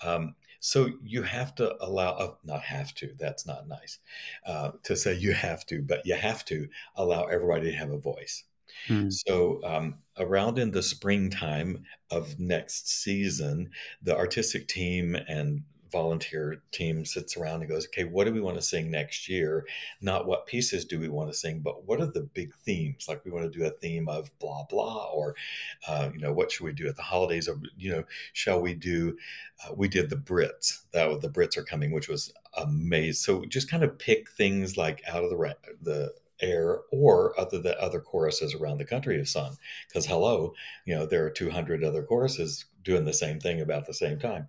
Um, so you have to allow, uh, not have to, that's not nice uh, to say you have to, but you have to allow everybody to have a voice. Hmm. So um, around in the springtime of next season, the artistic team and volunteer team sits around and goes, okay, what do we want to sing next year? Not what pieces do we want to sing, but what are the big themes? Like, we want to do a theme of blah, blah, or, uh, you know, what should we do at the holidays? Or, you know, shall we do, uh, we did the Brits, that was, the Brits are coming, which was amazing. So just kind of pick things like out of the the air, or other the other choruses around the country have sung, because hello, you know, there are two hundred other choruses doing the same thing about the same time.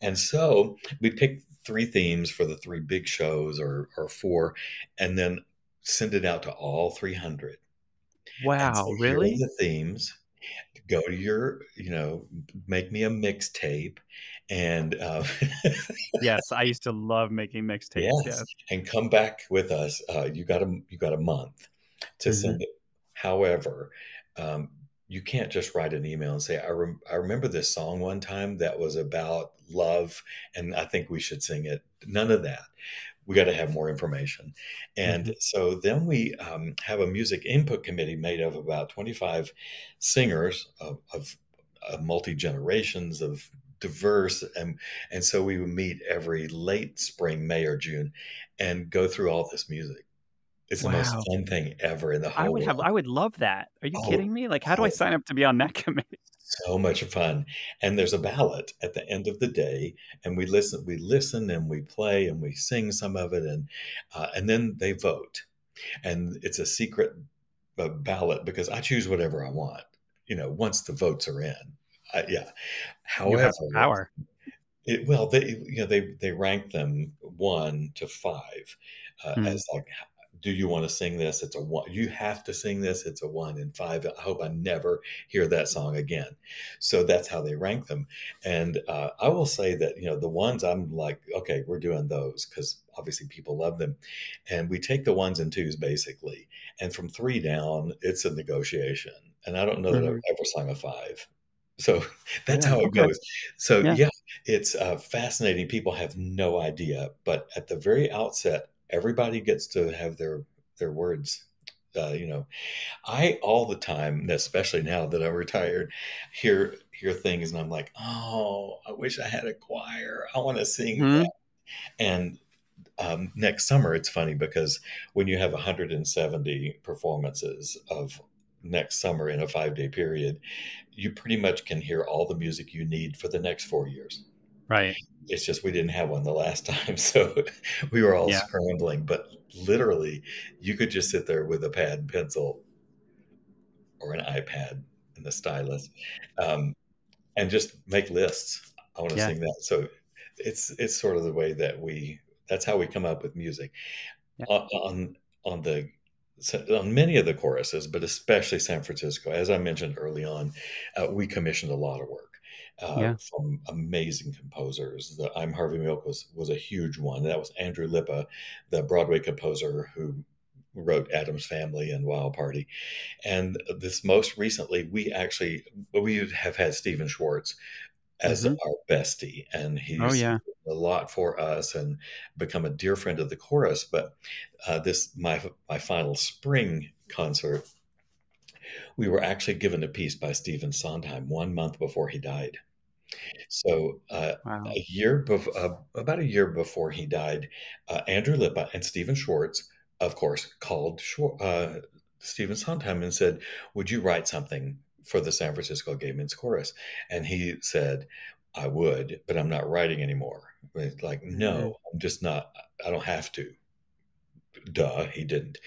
And so we picked three themes for the three big shows, or or four, and then send it out to all three hundred. Wow. So really? Here are the themes. Go to your, you know, make me a mixtape. And uh, yes, I used to love making mixtapes. Yes. Yes. And come back with us. Uh, you got a you got a month to mm-hmm. send it. However, um, you can't just write an email and say, I, rem- I remember this song one time that was about love, and I think we should sing it. None of that. We got to have more information. And mm-hmm. so then we um, have a music input committee made of about twenty-five singers of, of, of multi-generations, of diverse. And, and so we would meet every late spring, May or June, and go through all this music. It's wow. the most fun thing ever in the whole I would world. Have, I would love that. Are you oh, kidding me? Like, how do oh, I sign up to be on that committee? So much fun. And there's a ballot at the end of the day, and we listen, we listen and we play and we sing some of it. And, uh, and then they vote, and it's a secret uh, ballot because I choose whatever I want, you know, once the votes are in. Uh, yeah. However, you have some power. It, well, they, you know, they, they rank them one to five uh, mm. as like, do you want to sing this? It's a one. You have to sing this. It's a one in five. I hope I never hear that song again. So that's how they rank them. And uh, I will say that, you know, the ones I'm like, okay, we're doing those because obviously people love them. And we take the ones and twos basically. And from three down, it's a negotiation. And I don't know mm-hmm. that I've ever sung a five. So that's yeah, how it okay. goes. So yeah, yeah it's uh, fascinating. People have no idea. But at the very outset, everybody gets to have their, their words, uh, you know, I, all the time, especially now that I'm retired, hear, hear things. And I'm like, oh, I wish I had a choir. I want to sing mm-hmm. that. And um, next summer, it's funny because when you have one hundred seventy performances of next summer in a five day period, you pretty much can hear all the music you need for the next four years. Right. It's just we didn't have one the last time. So we were all yeah. scrambling. But literally, you could just sit there with a pad and pencil or an iPad and a stylus um, and just make lists. I want to yeah. sing that. So it's it's sort of the way that we that's how we come up with music yeah. on on the on many of the choruses, but especially San Francisco. As I mentioned early on, uh, we commissioned a lot of work. Uh, yeah. From amazing composers. The I'm Harvey Milk was, was a huge one. That was Andrew Lipa, the Broadway composer who wrote Addams Family and Wild Party. And this most recently, we actually, we have had Stephen Schwartz as mm-hmm. our bestie. And he's oh, yeah. done a lot for us and become a dear friend of the chorus. But uh, this, my my final spring concert, we were actually given a piece by Stephen Sondheim one month before he died. So uh, wow. a year bef- uh, about a year before he died, uh, Andrew Lipa and Stephen Schwartz, of course, called Schw- uh, Stephen Sondheim and said, would you write something for the San Francisco Gay Men's Chorus? And he said, I would, but I'm not writing anymore. It's like, no, I'm just not. I don't have to. Duh, he didn't.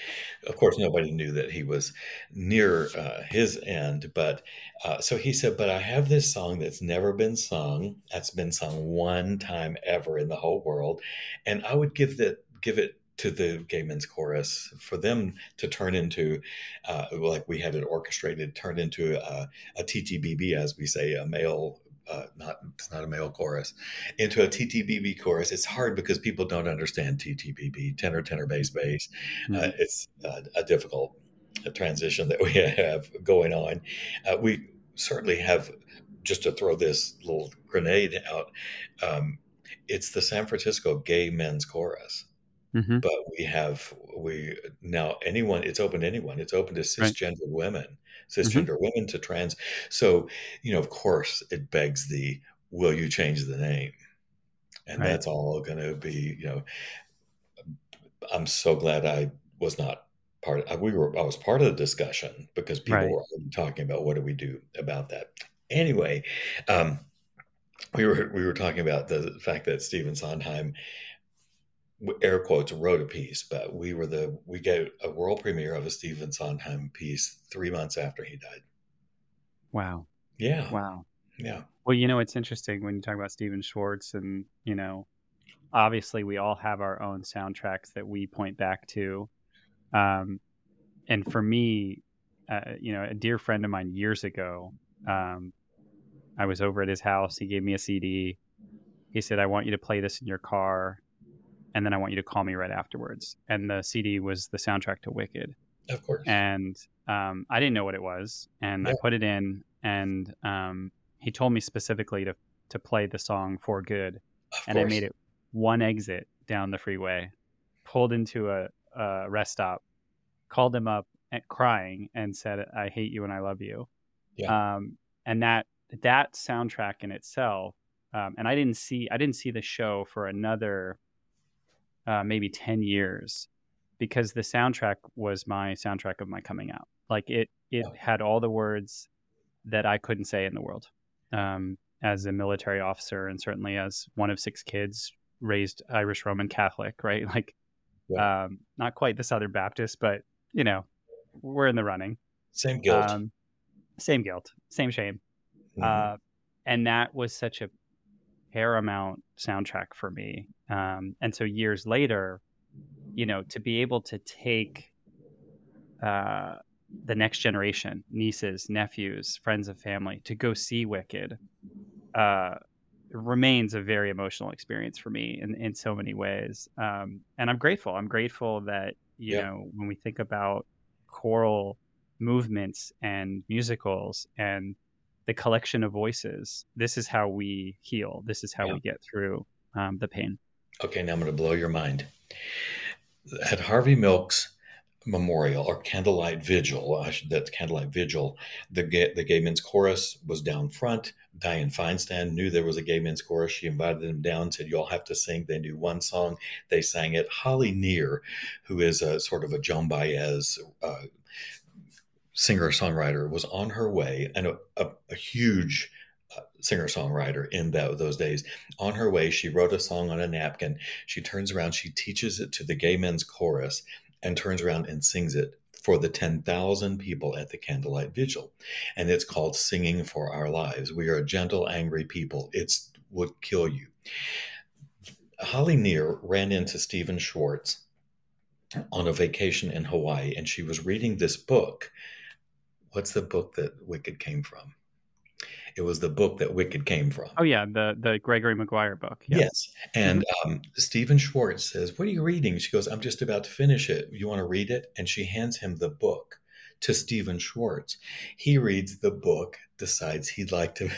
Of course, nobody knew that he was near uh, his end. But uh, so he said, but I have this song that's never been sung. That's been sung one time ever in the whole world. And I would give that, give it to the Gay Men's Chorus for them to turn into, uh, like we had it orchestrated, turn into a, a T T B B, as we say, a male Uh, not it's not a male chorus, into a T T B B chorus. It's hard because people don't understand T T B B, tenor, tenor, bass, bass. Mm-hmm. Uh, it's uh, a difficult uh, transition that we have going on. Uh, we certainly have, just to throw this little grenade out, um, it's the San Francisco Gay Men's Chorus. Mm-hmm. But we have, we now anyone, it's open to anyone. It's open to cisgender right. women. Cisgender mm-hmm. women to trans. So, you know, of course, it begs the, will you change the name? And right. that's all going to be, you know, I'm so glad I was not part of, we were, I was part of the discussion because people right. were talking about what do we do about that. Anyway, um, we were, we were talking about the fact that Stephen Sondheim, air quotes, wrote a piece, but we were the, we gave a world premiere of a Stephen Sondheim piece three months after he died. Wow. Yeah. Wow. Yeah. Well, you know, it's interesting when you talk about Stephen Schwartz and, you know, obviously we all have our own soundtracks that we point back to. Um, and for me, uh, you know, a dear friend of mine years ago, um, I was over at his house. He gave me a C D. He said, I want you to play this in your car. And then I want you to call me right afterwards. And the C D was the soundtrack to Wicked. Of course. And um, I didn't know what it was. And yeah. I put it in, and um, he told me specifically to, to play the song For Good. Of and course. I made it one exit down the freeway, pulled into a, a rest stop, called him up and crying and said, I hate you and I love you. Yeah. Um, and that that soundtrack in itself, um, and I didn't see I didn't see the show for another uh, maybe ten years, because the soundtrack was my soundtrack of my coming out. Like it it yeah. had all the words that I couldn't say in the world, um, as a military officer, and certainly as one of six kids raised Irish Roman Catholic, right? Like yeah. um, not quite the Southern Baptist, but you know, we're in the running. Same guilt. Um, Same guilt, same shame. Mm-hmm. Uh, and that was such a paramount soundtrack for me. Um, and so years later, you know, to be able to take uh, the next generation, nieces, nephews, friends of family, to go see Wicked uh, remains a very emotional experience for me in, in so many ways. Um, and I'm grateful. I'm grateful that, you yeah. know, when we think about choral movements and musicals and the collection of voices, this is how we heal. This is how yeah. we get through um, the pain. Okay, now I'm going to blow your mind. At Harvey Milk's memorial or candlelight vigil, I should, that's candlelight vigil, the gay, the Gay Men's Chorus was down front. Diane Feinstein knew there was a Gay Men's Chorus. She invited them down, said, you all have to sing. They knew one song. They sang it. Holly Near, who is a sort of a Joan Baez uh, singer-songwriter, was on her way, and a, a, a huge uh, singer-songwriter in that, those days. On her way, she wrote a song on a napkin. She turns around, she teaches it to the Gay Men's Chorus, and turns around and sings it for the ten thousand people at the Candlelight Vigil. And it's called Singing for Our Lives. We are a gentle, angry people. It's would kill you. Holly Near ran into Stephen Schwartz on a vacation in Hawaii, and she was reading this book. What's the book that Wicked came from? It was the book that Wicked came from. Oh, yeah, the the Gregory Maguire book. Yeah. Yes. And um, Stephen Schwartz says, what are you reading? She goes, I'm just about to finish it. You want to read it? And she hands him the book to Stephen Schwartz. He reads the book, decides he'd like to.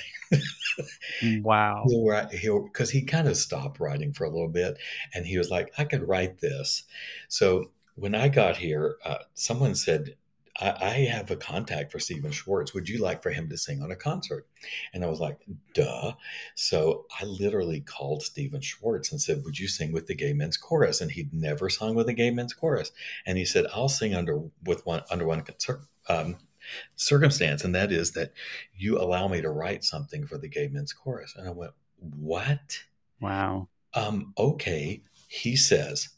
Wow. He'll write, he'll, because he kind of stopped writing for a little bit. And he was like, I could write this. So when I got here, uh, someone said, I have a contact for Stephen Schwartz. Would you like for him to sing on a concert? And I was like, duh. So I literally called Stephen Schwartz and said, would you sing with the Gay Men's Chorus? And he'd never sung with the Gay Men's Chorus. And he said, I'll sing under with one under one um, circumstance. And that is that you allow me to write something for the Gay Men's Chorus. And I went, what? Wow. Um, okay. He says,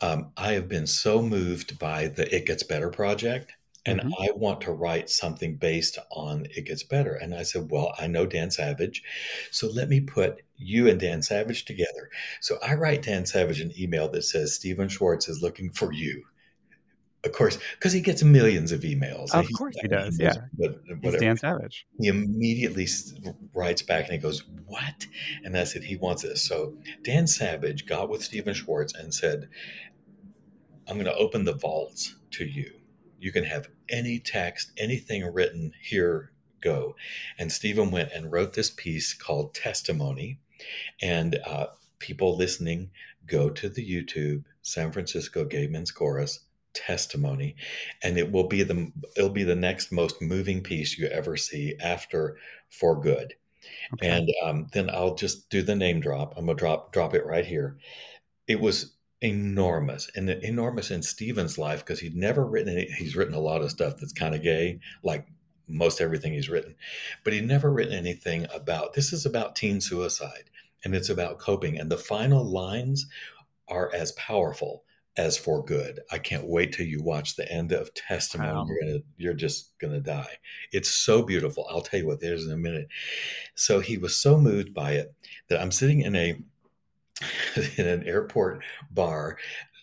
um, I have been so moved by the It Gets Better project. And mm-hmm. I want to write something based on It Gets Better. And I said, well, I know Dan Savage, so let me put you and Dan Savage together. So I write Dan Savage an email that says, Stephen Schwartz is looking for you. Of course, because he gets millions of emails. Of course he does, yeah. But he's Dan Savage. He immediately writes back and he goes, what? And I said, he wants this. So Dan Savage got with Stephen Schwartz and said, I'm going to open the vaults to you. You can have any text, anything written, here, go. And Stephen went and wrote this piece called Testimony. And uh, people listening, go to the YouTube, San Francisco Gay Men's Chorus, Testimony. And it will be the, it'll be the next most moving piece you ever see after For Good. Okay. And um, then I'll just do the name drop. I'm going to drop, drop it right here. It was enormous and enormous in Stephen's life because he'd never written any, he's written a lot of stuff that's kind of gay, like most everything he's written, but he'd never written anything about, this is about teen suicide and it's about coping. And the final lines are as powerful as For Good. I can't wait till you watch the end of Testimony. Wow. You're gonna, you're just going to die. It's so beautiful. I'll tell you what, there's in a minute. So he was so moved by it that I'm sitting in a in an airport bar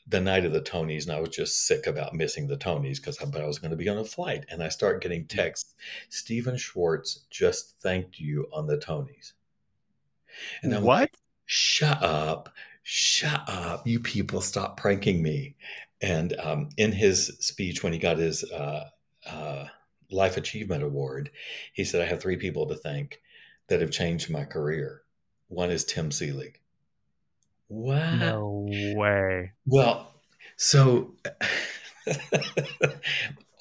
the night of the Tonys, and I was just sick about missing the Tonys because I thought I was going to be on a flight. And I start getting texts, Stephen Schwartz just thanked you on the Tonys. And I'm what? Like, shut up, shut up, you people, stop pranking me. And um, in his speech, when he got his uh, uh, Life Achievement Award, he said, I have three people to thank that have changed my career. One is Tim Seelig. Wow. No way. Well, so,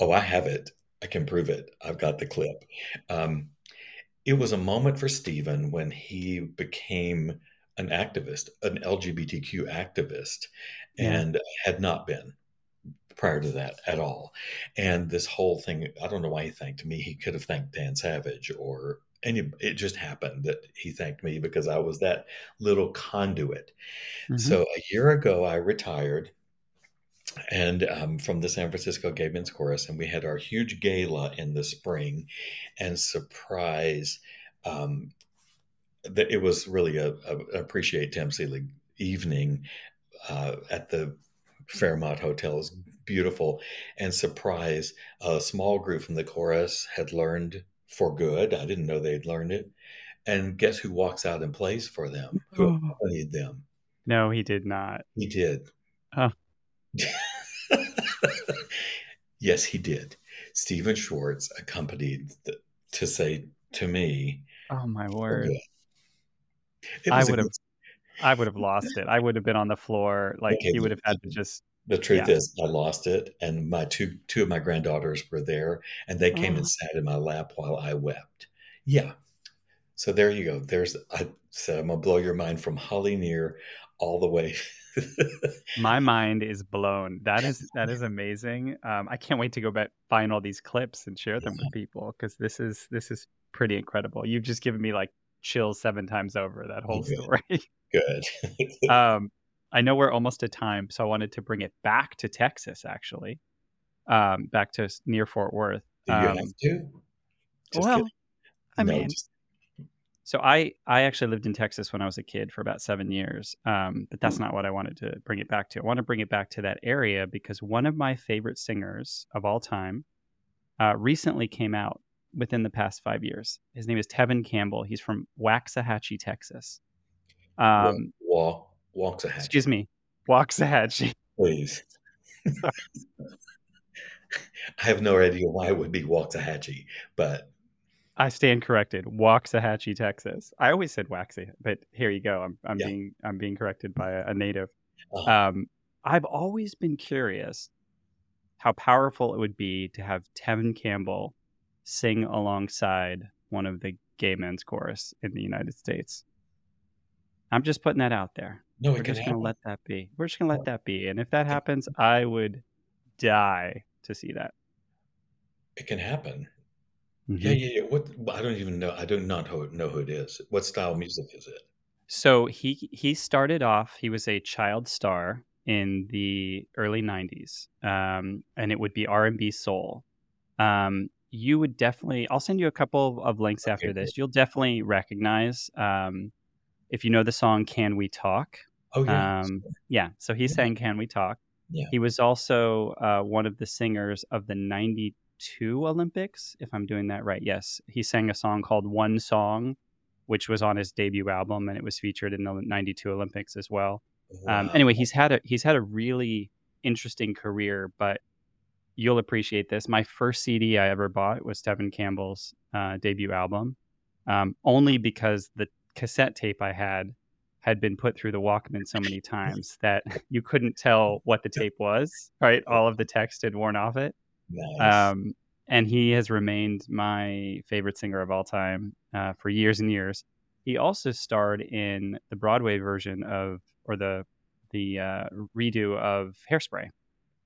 oh, I have it. I can prove it. I've got the clip. Um, it was a moment for Stephen when he became an activist, an L G B T Q activist, yeah. and had not been prior to that at all. And this whole thing, I don't know why he thanked me. He could have thanked Dan Savage or And it just happened that he thanked me because I was that little conduit. Mm-hmm. So a year ago, I retired and um, from the San Francisco Gay Men's Chorus, and we had our huge gala in the spring. And surprise, um, that it was really a, a appreciate Tim Seelig evening uh, at the Fairmont Hotel. It was beautiful. And surprise, a small group from the chorus had learned For Good. I didn't know they'd learned it. And guess who walks out and plays for them? Who accompanied them? No, he did not. He did. Oh. Yes, he did. Stephen Schwartz accompanied the, to say to me. Oh my word! I would have, good... I would have lost it. I would have been on the floor. Like okay, he would have had to just. The truth yeah. is I lost it, and my two two of my granddaughters were there, and they came oh. and sat in my lap while I wept. Yeah. So there you go. There's I said I'm gonna blow your mind from Holly Near all the way. My mind is blown. That is that is amazing. Um, I can't wait to go back, find all these clips and share them yeah. with people, because this is this is pretty incredible. You've just given me like chills seven times over that whole Good. story. Good. um I know we're almost at time, so I wanted to bring it back to Texas, actually, um, back to near Fort Worth. Do you um, have to? Just well, kidding. I no, mean, just... so I, I actually lived in Texas when I was a kid for about seven years, um, but that's not what I wanted to bring it back to. I want to bring it back to that area because one of my favorite singers of all time uh, recently came out within the past five years. His name is Tevin Campbell. He's from Waxahachie, Texas. Um, wow. Waxahachie. Excuse me. Waxahachie. Please. I have no idea why it would be Waxahachie, but. I stand corrected. Waxahachie, Texas. I always said Waxy, but here you go. I'm, I'm yeah. being I'm being corrected by a, a native. Uh-huh. Um, I've always been curious how powerful it would be to have Tevin Campbell sing alongside one of the gay men's chorus in the United States. I'm just putting that out there. No, we're just going to let that be. We're just going to let that be. And if that happens, I would die to see that. It can happen. Mm-hmm. Yeah, yeah, yeah. What? I don't even know. I do not know who it is. What style of music is it? So he he started off, he was a child star in the early nineties, um, and it would be R and B soul. Um, you would definitely, I'll send you a couple of links okay, after this. Cool. You'll definitely recognize... Um, if you know the song, Can We Talk? Oh, yeah. Um, yeah. So he yeah. sang Can We Talk? Yeah. He was also uh, one of the singers of the ninety-two Olympics, if I'm doing that right. Yes. He sang a song called One Song, which was on his debut album, and it was featured in the ninety-two Olympics as well. Wow. Um, anyway, he's had a he's had a really interesting career, but you'll appreciate this. My first C D I ever bought was Tevin Campbell's uh, debut album, um, only because the cassette tape I had had been put through the Walkman so many times that you couldn't tell what the tape was, right? All of the text had worn off it. Nice. Um, and he has remained my favorite singer of all time uh, for years and years. He also starred in the Broadway version of, or the the uh, redo of Hairspray.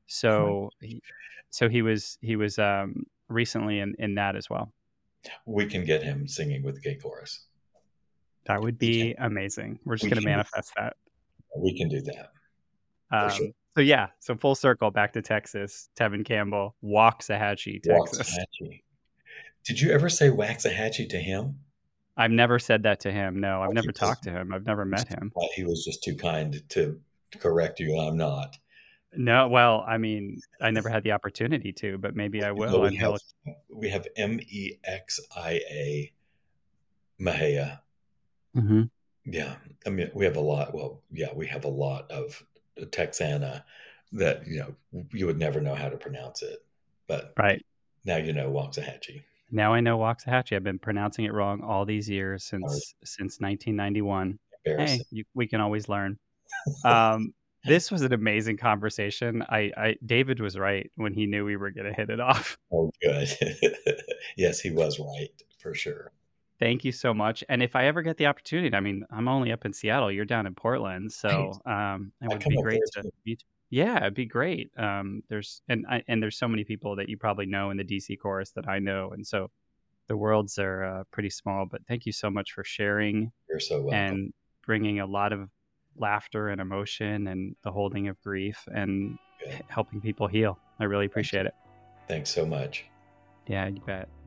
So, he, so he was he was um, recently in, in that as well. We can get him singing with the gay chorus. That would be amazing. We're just we going to manifest that. We can do that. Um, sure. So yeah, so full circle back to Texas. Tevin Campbell, Waxahachie, Texas. Waxahachie. Did you ever say Waxahachie to him? I've never said that to him. No, I've oh, never talked just, to him. I've never met him. He was just too kind to correct you. I'm not. No, well, I mean, I never had the opportunity to, but maybe I will. We have, we have M E X I A, Mejia. Mm-hmm. Yeah. I mean, we have a lot. Well, yeah, we have a lot of Texana that, you know, you would never know how to pronounce it. But right now, you know, Waxahachie. Now I know Waxahachie. I've been pronouncing it wrong all these years since was, since nineteen ninety-one. Hey, you, we can always learn. Um, this was an amazing conversation. I, I David was right when he knew we were going to hit it off. Oh, good. Yes, he was right for sure. Thank you so much. And if I ever get the opportunity, I mean, I'm only up in Seattle. You're down in Portland, so um, it would be great to meet. Yeah, it'd be great. Um, there's and I, and there's so many people that you probably know in the D C chorus that I know, and so the worlds are uh, pretty small. But thank you so much for sharing. You're so welcome. And bringing a lot of laughter and emotion and the holding of grief and Good. Helping people heal. I really appreciate Thanks. It. Thanks so much. Yeah, you bet.